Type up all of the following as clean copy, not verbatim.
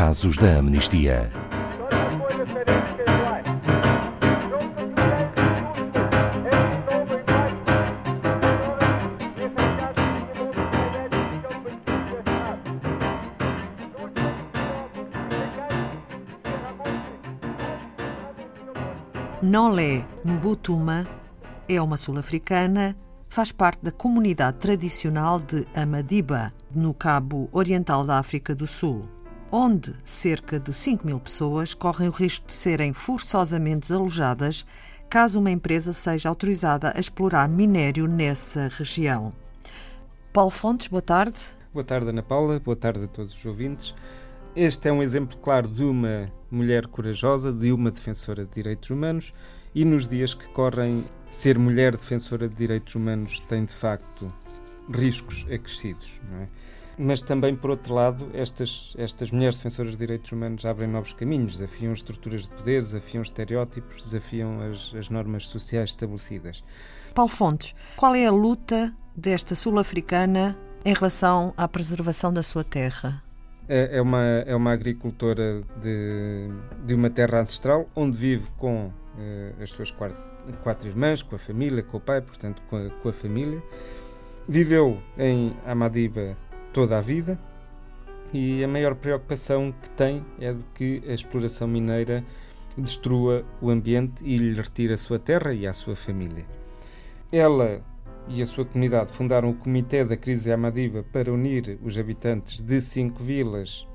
casos da amnistia. Nonhle Butuma é uma sul-africana, faz parte da comunidade tradicional de Amadiba, no Cabo Oriental da África do Sul, onde cerca de 5.000 pessoas correm o risco de serem forçosamente desalojadas caso uma empresa seja autorizada a explorar minério nessa região. Paulo Fontes, boa tarde. Boa tarde, Ana Paula. Boa tarde a todos os ouvintes. Este é um exemplo claro de uma mulher corajosa, de uma defensora de direitos humanos, e nos dias que correm, ser mulher defensora de direitos humanos tem, de facto, riscos acrescidos, não é? Mas também, por outro lado, estas mulheres defensoras de direitos humanos abrem novos caminhos, desafiam estruturas de poder, desafiam estereótipos, desafiam as normas sociais estabelecidas. Paulo Fontes, qual é a luta desta sul-africana em relação à preservação da sua terra? É uma agricultora de uma terra ancestral, onde vive com as suas quatro irmãs, com a família, com o pai, portanto com a família. Viveu em Amadiba toda a vida e a maior preocupação que tem é de que a exploração mineira destrua o ambiente e lhe retire a sua terra e a sua família. Ela e a sua comunidade fundaram o Comitê da Crise Amadiba para unir os habitantes de 5 vilas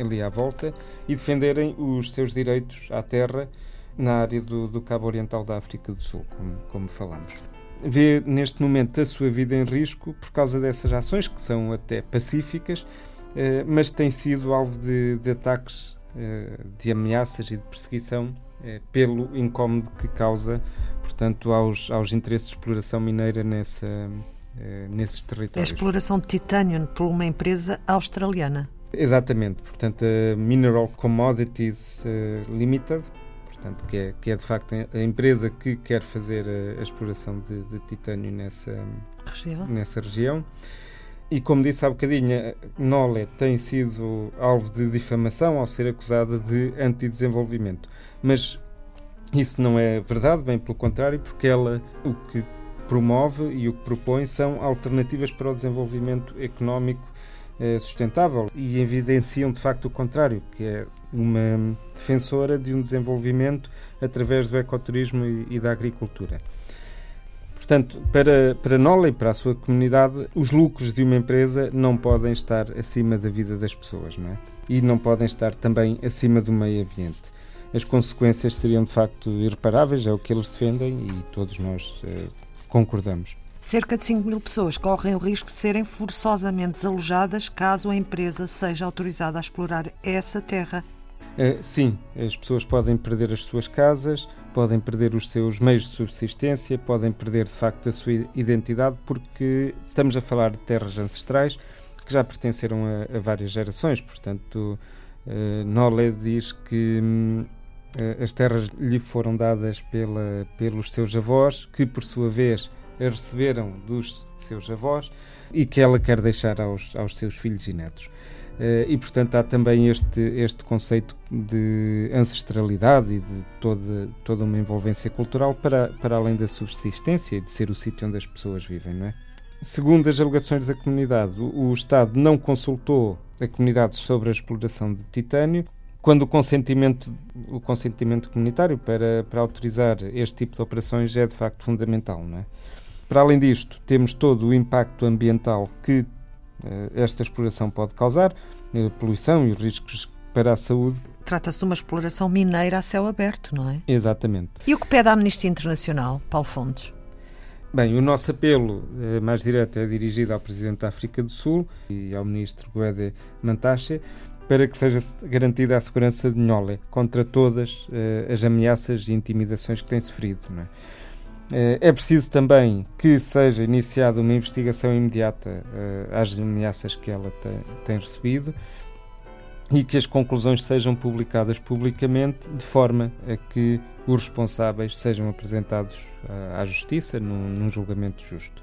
ali à volta e defenderem os seus direitos à terra na área do Cabo Oriental da África do Sul, como falamos. Vê neste momento a sua vida em risco por causa dessas ações, que são até pacíficas, mas tem sido alvo de ataques, de ameaças e de perseguição pelo incómodo que causa, portanto, aos interesses de exploração mineira nesses territórios. A exploração de titânio por uma empresa australiana. Exatamente, portanto, a Mineral Commodities Limited, portanto, que é de facto a empresa que quer fazer a exploração de titânio nessa região. E como disse há bocadinho, Nonhle tem sido alvo de difamação ao ser acusada de antidesenvolvimento. Mas isso não é verdade, bem pelo contrário, porque ela o que promove e o que propõe são alternativas para o desenvolvimento económico sustentável e evidenciam de facto o contrário, que é uma defensora de um desenvolvimento através do ecoturismo e da agricultura. Portanto, para Nonhle e para a sua comunidade, os lucros de uma empresa não podem estar acima da vida das pessoas, não é? E não podem estar também acima do meio ambiente. As consequências seriam de facto irreparáveis, é o que eles defendem e todos nós concordamos. Cerca de 5.000 pessoas correm o risco de serem forçosamente desalojadas caso a empresa seja autorizada a explorar essa terra. Sim, as pessoas podem perder as suas casas, podem perder os seus meios de subsistência, podem perder de facto a sua identidade, porque estamos a falar de terras ancestrais que já pertenceram a várias gerações. Portanto, Nonhle diz que as terras lhe foram dadas pelos seus avós, que por sua vez a receberam dos seus avós e que ela quer deixar aos seus filhos e netos. E, portanto, há também este conceito de ancestralidade e de toda uma envolvência cultural para além da subsistência e de ser o sítio onde as pessoas vivem, não é? Segundo as alegações da comunidade, o Estado não consultou a comunidade sobre a exploração de titânio, quando o consentimento comunitário para autorizar este tipo de operações é, de facto, fundamental, não é? Para além disto, temos todo o impacto ambiental que esta exploração pode causar, poluição e riscos para a saúde. Trata-se de uma exploração mineira a céu aberto, não é? Exatamente. E o que pede a Amnistia Internacional, Paulo Fontes? Bem, o nosso apelo mais direto é dirigido ao Presidente da África do Sul e ao Ministro Gwede Mantashe para que seja garantida a segurança de Nonhle contra todas as ameaças e intimidações que tem sofrido, não é? É preciso também que seja iniciada uma investigação imediata às ameaças que ela tem recebido e que as conclusões sejam publicadas publicamente, de forma a que os responsáveis sejam apresentados à Justiça num julgamento justo.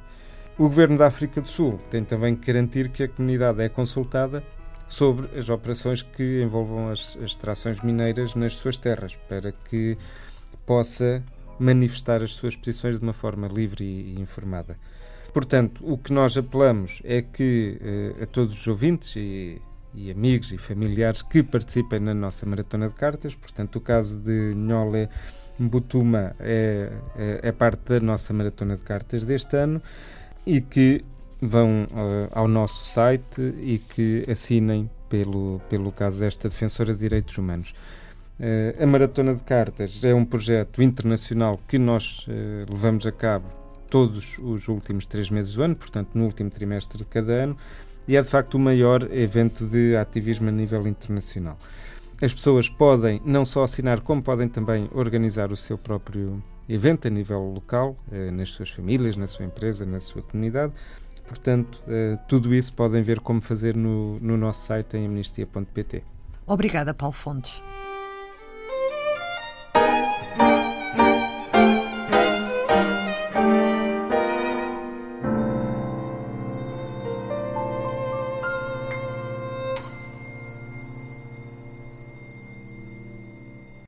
O Governo da África do Sul tem também que garantir que a comunidade é consultada sobre as operações que envolvam as extrações mineiras nas suas terras, para que possa manifestar as suas posições de uma forma livre e informada. Portanto, o que nós apelamos é que a todos os ouvintes e amigos e familiares que participem na nossa Maratona de Cartas, portanto, o caso de Nonhle Butuma é parte da nossa Maratona de Cartas deste ano, e que vão ao nosso site e que assinem pelo caso desta defensora de direitos humanos. A Maratona de Cartas é um projeto internacional que nós levamos a cabo todos os últimos 3 meses do ano, portanto no último trimestre de cada ano, e é de facto o maior evento de ativismo a nível internacional. As pessoas podem não só assinar, como podem também organizar o seu próprio evento a nível local, nas suas famílias, na sua empresa, na sua comunidade. Portanto, tudo isso podem ver como fazer no nosso site em amnistia.pt. Obrigada, Paulo Fontes.